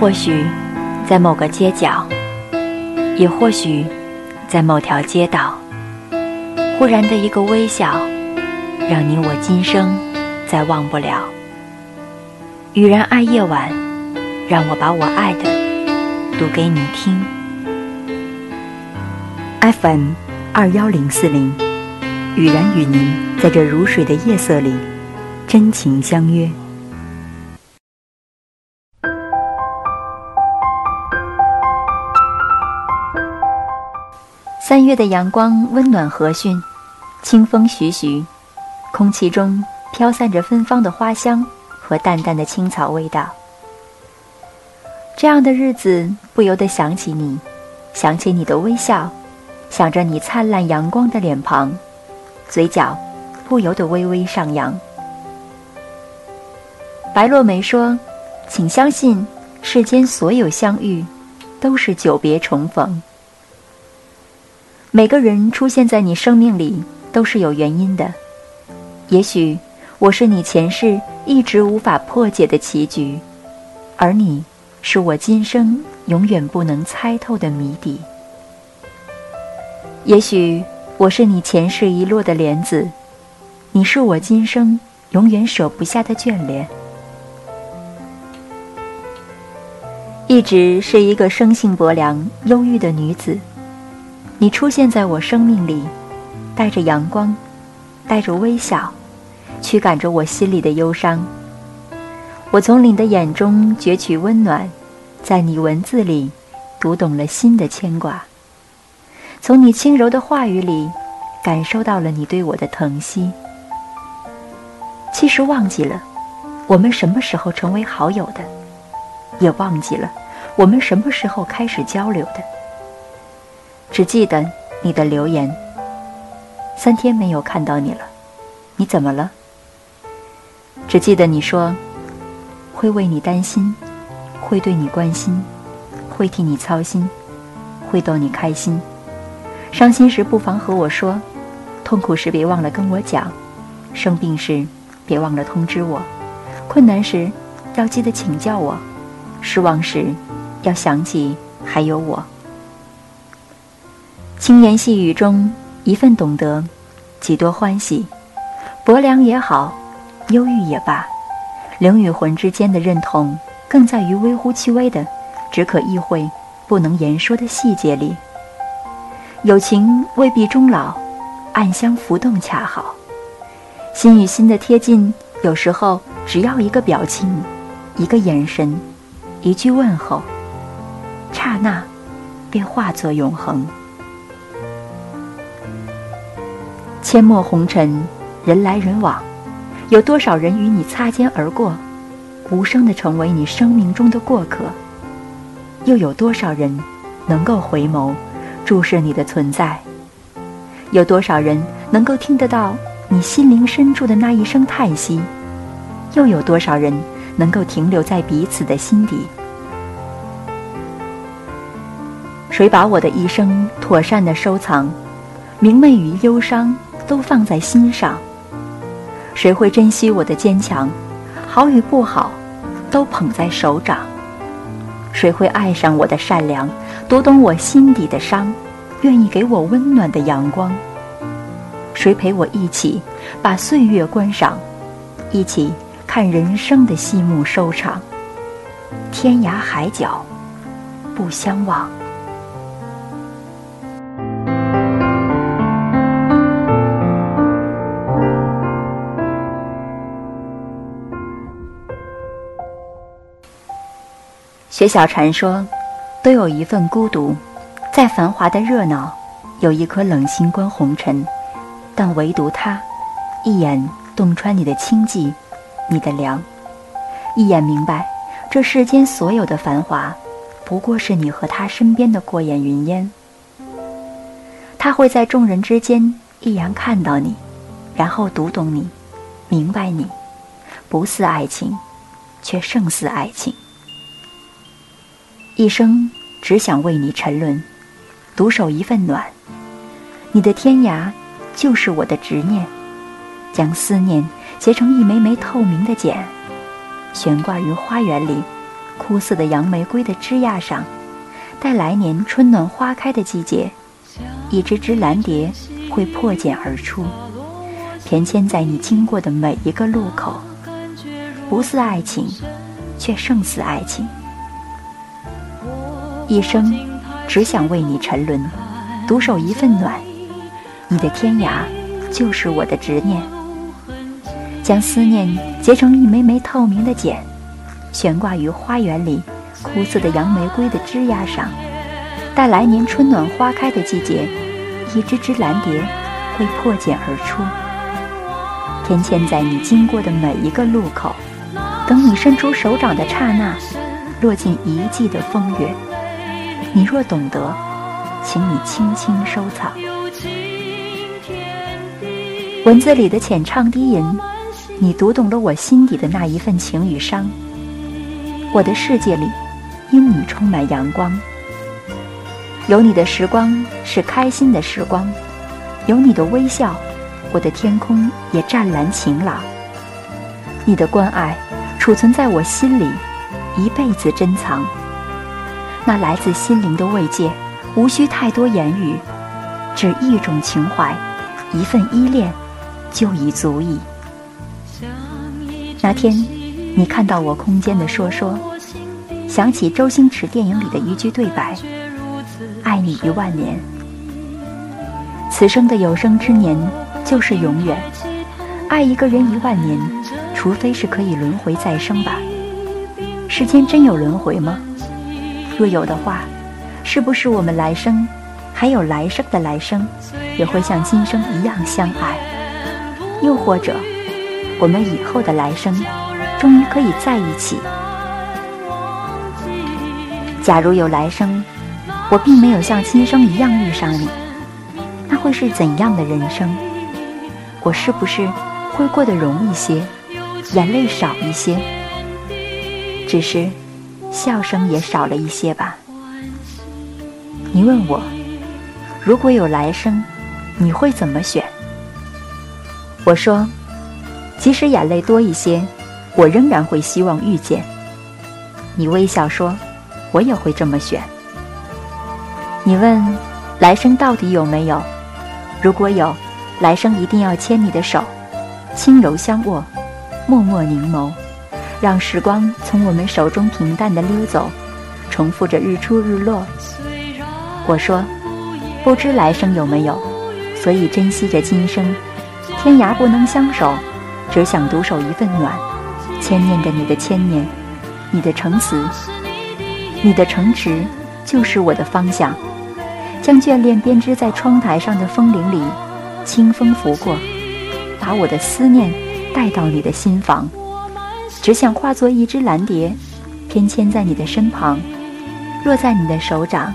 或许在某个街角，也或许在某条街道，忽然的一个微笑，让你我今生再忘不了。雨然爱夜晚，让我把我爱的读给你听。FM21040，雨然与您在这如水的夜色里，真情相约。3月的阳光温暖和煦，清风徐徐，空气中飘散着芬芳的花香和淡淡的青草味道。这样的日子不由得想起你，想起你的微笑，想着你灿烂阳光的脸庞，嘴角不由得微微上扬。白落梅说，请相信世间所有相遇都是久别重逢。每个人出现在你生命里都是有原因的，也许我是你前世一直无法破解的棋局，而你是我今生永远不能猜透的谜底。也许我是你前世遗落的莲子，你是我今生永远舍不下的眷恋。一直是一个生性薄凉、忧郁的女子，你出现在我生命里，带着阳光，带着微笑，驱赶着我心里的忧伤。我从你的眼中攫取温暖，在你文字里读懂了心的牵挂，从你轻柔的话语里感受到了你对我的疼惜。其实忘记了我们什么时候成为好友的，也忘记了我们什么时候开始交流的，只记得你的留言。3天没有看到你了，你怎么了？只记得你说，会为你担心，会对你关心，会替你操心，会逗你开心。伤心时不妨和我说，痛苦时别忘了跟我讲，生病时别忘了通知我，困难时要记得请教我，失望时要想起还有我。轻言细语中，一份懂得，几多欢喜。薄凉也好，忧郁也罢，灵与魂之间的认同，更在于微乎其微的只可意会不能言说的细节里。友情未必终老，暗香浮动恰好。心与心的贴近，有时候只要一个表情，一个眼神，一句问候，刹那便化作永恒。阡陌红尘，人来人往，有多少人与你擦肩而过，无声地成为你生命中的过客？又有多少人能够回眸注视你的存在？有多少人能够听得到你心灵深处的那一声叹息？又有多少人能够停留在彼此的心底？谁把我的一生妥善地收藏，明媚与忧伤都放在心上？谁会珍惜我的坚强，好与不好都捧在手掌？谁会爱上我的善良，读懂我心底的伤，愿意给我温暖的阳光？谁陪我一起把岁月观赏，一起看人生的戏幕收场？天涯海角不相忘。雪小禅说，都有一份孤独，在繁华的热闹，有一颗冷心观红尘，但唯独他，一眼洞穿你的清寂，你的凉，一眼明白，这世间所有的繁华，不过是你和他身边的过眼云烟。他会在众人之间一眼看到你，然后读懂你，明白你，不似爱情，却胜似爱情。一生只想为你沉沦，独守一份暖。你的天涯就是我的执念，将思念结成一枚枚透明的茧，悬挂于花园里，枯死的洋玫瑰的枝桠上，待来年春暖花开的季节，一只只蓝蝶会破茧而出，翩跹在你经过的每一个路口。不似爱情，却胜似爱情。一生只想为你沉沦，独守一份暖。你的天涯就是我的执念，将思念结成一枚枚透明的茧，悬挂于花园里枯死的洋玫瑰的枝桠上，待来年春暖花开的季节，一只只蓝蝶会破茧而出，翩跹在你经过的每一个路口，等你伸出手掌的刹那，落进一季的风月。你若懂得，请你轻轻收藏。文字里的浅唱低吟，你读懂了我心底的那一份情与伤。我的世界里，因你充满阳光。有你的时光是开心的时光，有你的微笑，我的天空也湛蓝晴朗。你的关爱储存在我心里，一辈子珍藏。那来自心灵的慰藉，无需太多言语，只一种情怀，一份依恋，就已足矣。那天你看到我空间的说，想起周星驰电影里的一句对白，爱你10000年。此生的有生之年就是永远，爱一个人10000年，除非是可以轮回再生吧。世间真有轮回吗？若有的话，是不是我们来生还有来生的来生也会像今生一样相爱？又或者我们以后的来生终于可以在一起？假如有来生我并没有像今生一样遇上你，那会是怎样的人生？我是不是会过得容易些，眼泪少一些，只是笑声也少了一些吧？你问我，如果有来生你会怎么选？我说，即使眼泪多一些，我仍然会希望遇见你。微笑说，我也会这么选。你问来生到底有没有？如果有，来生一定要牵你的手，轻柔相握，默默凝眸，让时光从我们手中平淡地溜走，重复着日出日落。我说，不知来生有没有，所以珍惜着今生。天涯不能相守，只想独守一份暖，牵念着你的千年，你的诚实，你的诚实就是我的方向。将眷恋编织在窗台上的风铃里，清风拂过，把我的思念带到你的心房。只想化作一只蓝蝶，翩跹在你的身旁，落在你的手掌，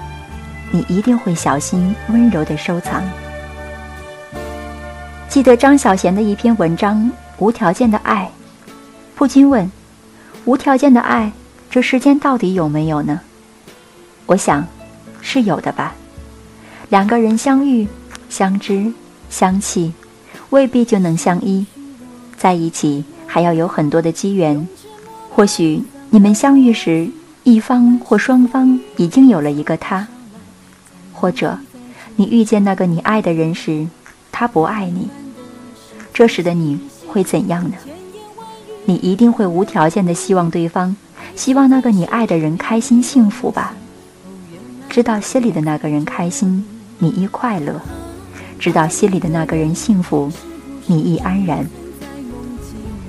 你一定会小心温柔地收藏。记得张小娴的一篇文章《无条件的爱》，不禁问，无条件的爱这世间到底有没有呢？我想是有的吧。两个人相遇相知相弃，未必就能相依，在一起还要有很多的机缘。或许你们相遇时，一方或双方已经有了一个他，或者你遇见那个你爱的人时，他不爱你，这时的你会怎样呢？你一定会无条件的希望对方，希望那个你爱的人开心幸福吧。知道心里的那个人开心，你亦快乐；知道心里的那个人幸福，你亦安然。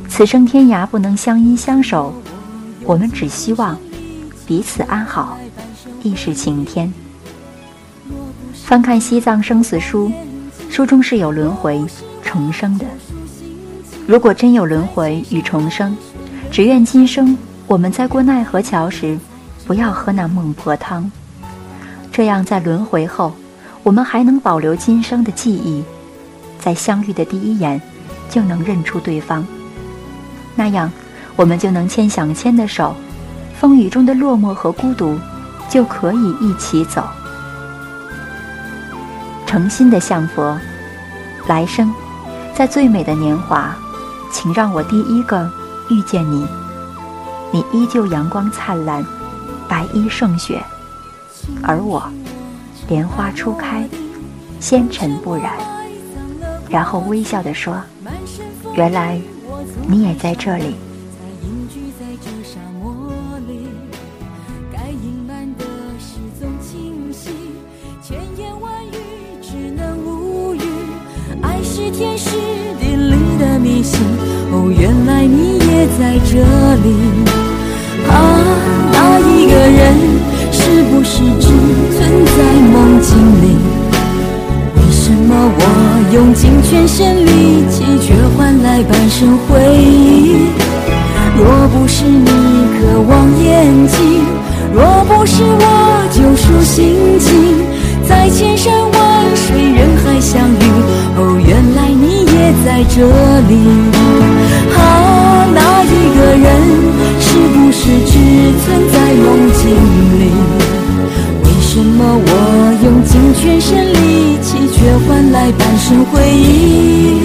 此生天涯不能相依相守，我们只希望彼此安好，亦是晴天。翻看西藏生死书，书中是有轮回重生的。如果真有轮回与重生，只愿今生我们在过奈何桥时，不要喝那孟婆汤。这样在轮回后，我们还能保留今生的记忆，在相遇的第一眼就能认出对方，那样我们就能牵想牵的手，风雨中的落寞和孤独就可以一起走。诚心的向佛，来生在最美的年华，请让我第一个遇见你，你依旧阳光灿烂，白衣胜雪，而我莲花初开，纤尘不染。然后微笑地说，原来你也在这里。天时地利的迷信，哦，原来你也在这里啊！那一个人是不是只存在梦境里？为什么我用尽全身力气，却换来半生回忆？若不是你渴望眼睛，若不是我救赎心情，在千山万水人海相遇，哦，原来你也在这里啊！那一个人是不是只存在梦境里？为什么我用尽全身力气，却换来半生回忆？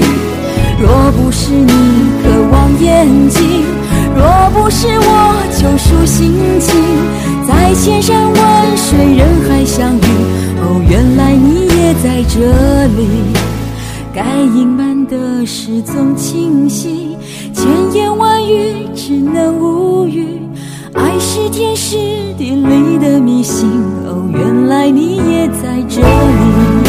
若不是你渴望眼睛，若不是我救赎心情，在千山万水人海相遇，哦，原来你也在这里。该隐瞒的事总清晰，千言万语只能无语。爱是天时地利的迷信，哦，原来你也在这里。